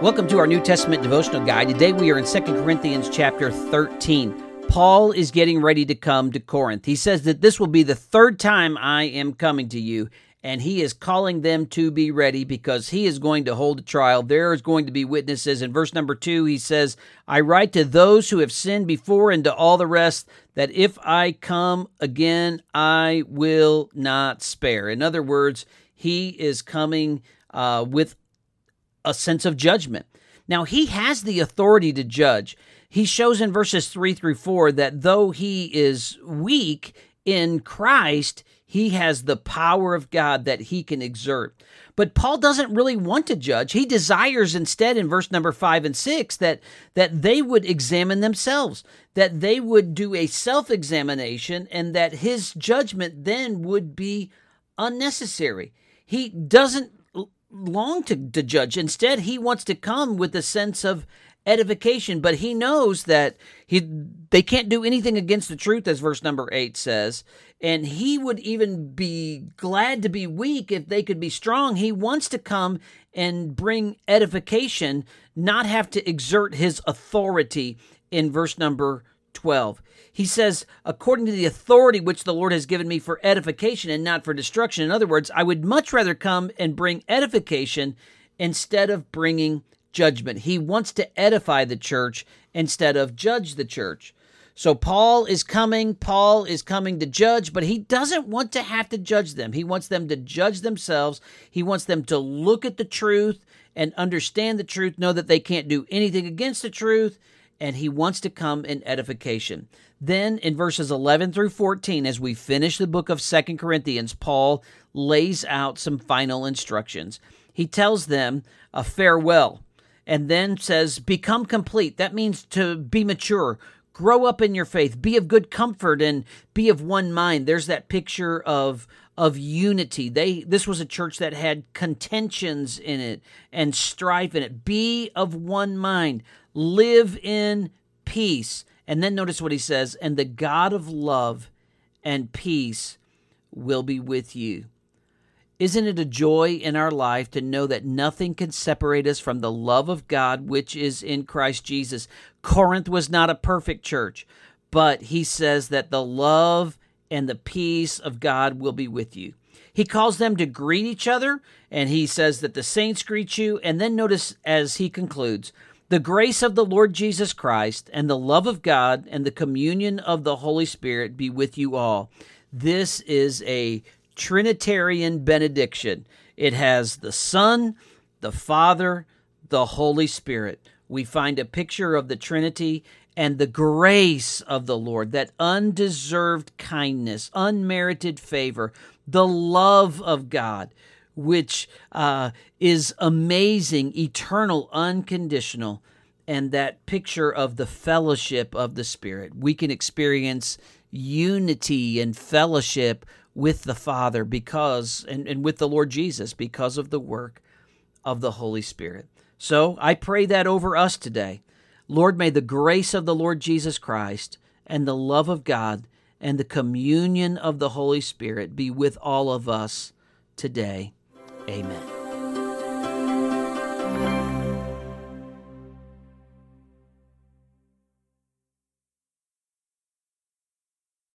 Welcome to our New Testament devotional guide. Today we are in 2 Corinthians chapter 13. Paul is getting ready to come to Corinth. He says that this will be the third time I am coming to you, and he is calling them to be ready because he is going to hold a trial. There is going to be witnesses. In verse number 2, he says, I write to those who have sinned before and to all the rest that if I come again, I will not spare. In other words, he is coming with a sense of judgment. Now, he has the authority to judge. He shows in verses 3 through 4 that though he is weak in Christ, he has the power of God that he can exert. But Paul doesn't really want to judge. He desires instead in verse number 5 and 6 that they would examine themselves, that they would do a self-examination, and that his judgment then would be unnecessary. He doesn't long to judge. Instead, he wants to come with a sense of edification, but he knows that they can't do anything against the truth, as verse number 8 says, and he would even be glad to be weak if they could be strong. He wants to come and bring edification, not have to exert his authority in verse number 12. He says, according to the authority which the Lord has given me for edification and not for destruction. In other words, I would much rather come and bring edification instead of bringing judgment. He wants to edify the church instead of judge the church. So Paul is coming to judge, but he doesn't want to have to judge them. He wants them to judge themselves. He wants them to look at the truth and understand the truth, know that they can't do anything against the truth, and he wants to come in edification. Then in verses 11 through 14, as we finish the book of 2 Corinthians, Paul lays out some final instructions. He tells them a farewell and then says, become complete. That means to be mature, grow up in your faith, be of good comfort, and be of one mind. There's that picture of unity. This was a church that had contentions in it and strife in it. Be of one mind. Live in peace. And then notice what he says, and the God of love and peace will be with you. Isn't it a joy in our life to know that nothing can separate us from the love of God, which is in Christ Jesus? Corinth was not a perfect church, but he says that the love and the peace of God will be with you. He calls them to greet each other, and he says that the saints greet you. And then notice as he concludes, the grace of the Lord Jesus Christ and the love of God and the communion of the Holy Spirit be with you all. This is a Trinitarian benediction. It has the Son, the Father, the Holy Spirit. We find a picture of the Trinity and the grace of the Lord, that undeserved kindness, unmerited favor, the love of God, which is amazing, eternal, unconditional, and that picture of the fellowship of the Spirit. We can experience unity and fellowship with the Father and with the Lord Jesus because of the work of the Holy Spirit. So I pray that over us today. Lord, may the grace of the Lord Jesus Christ and the love of God and the communion of the Holy Spirit be with all of us today. Amen.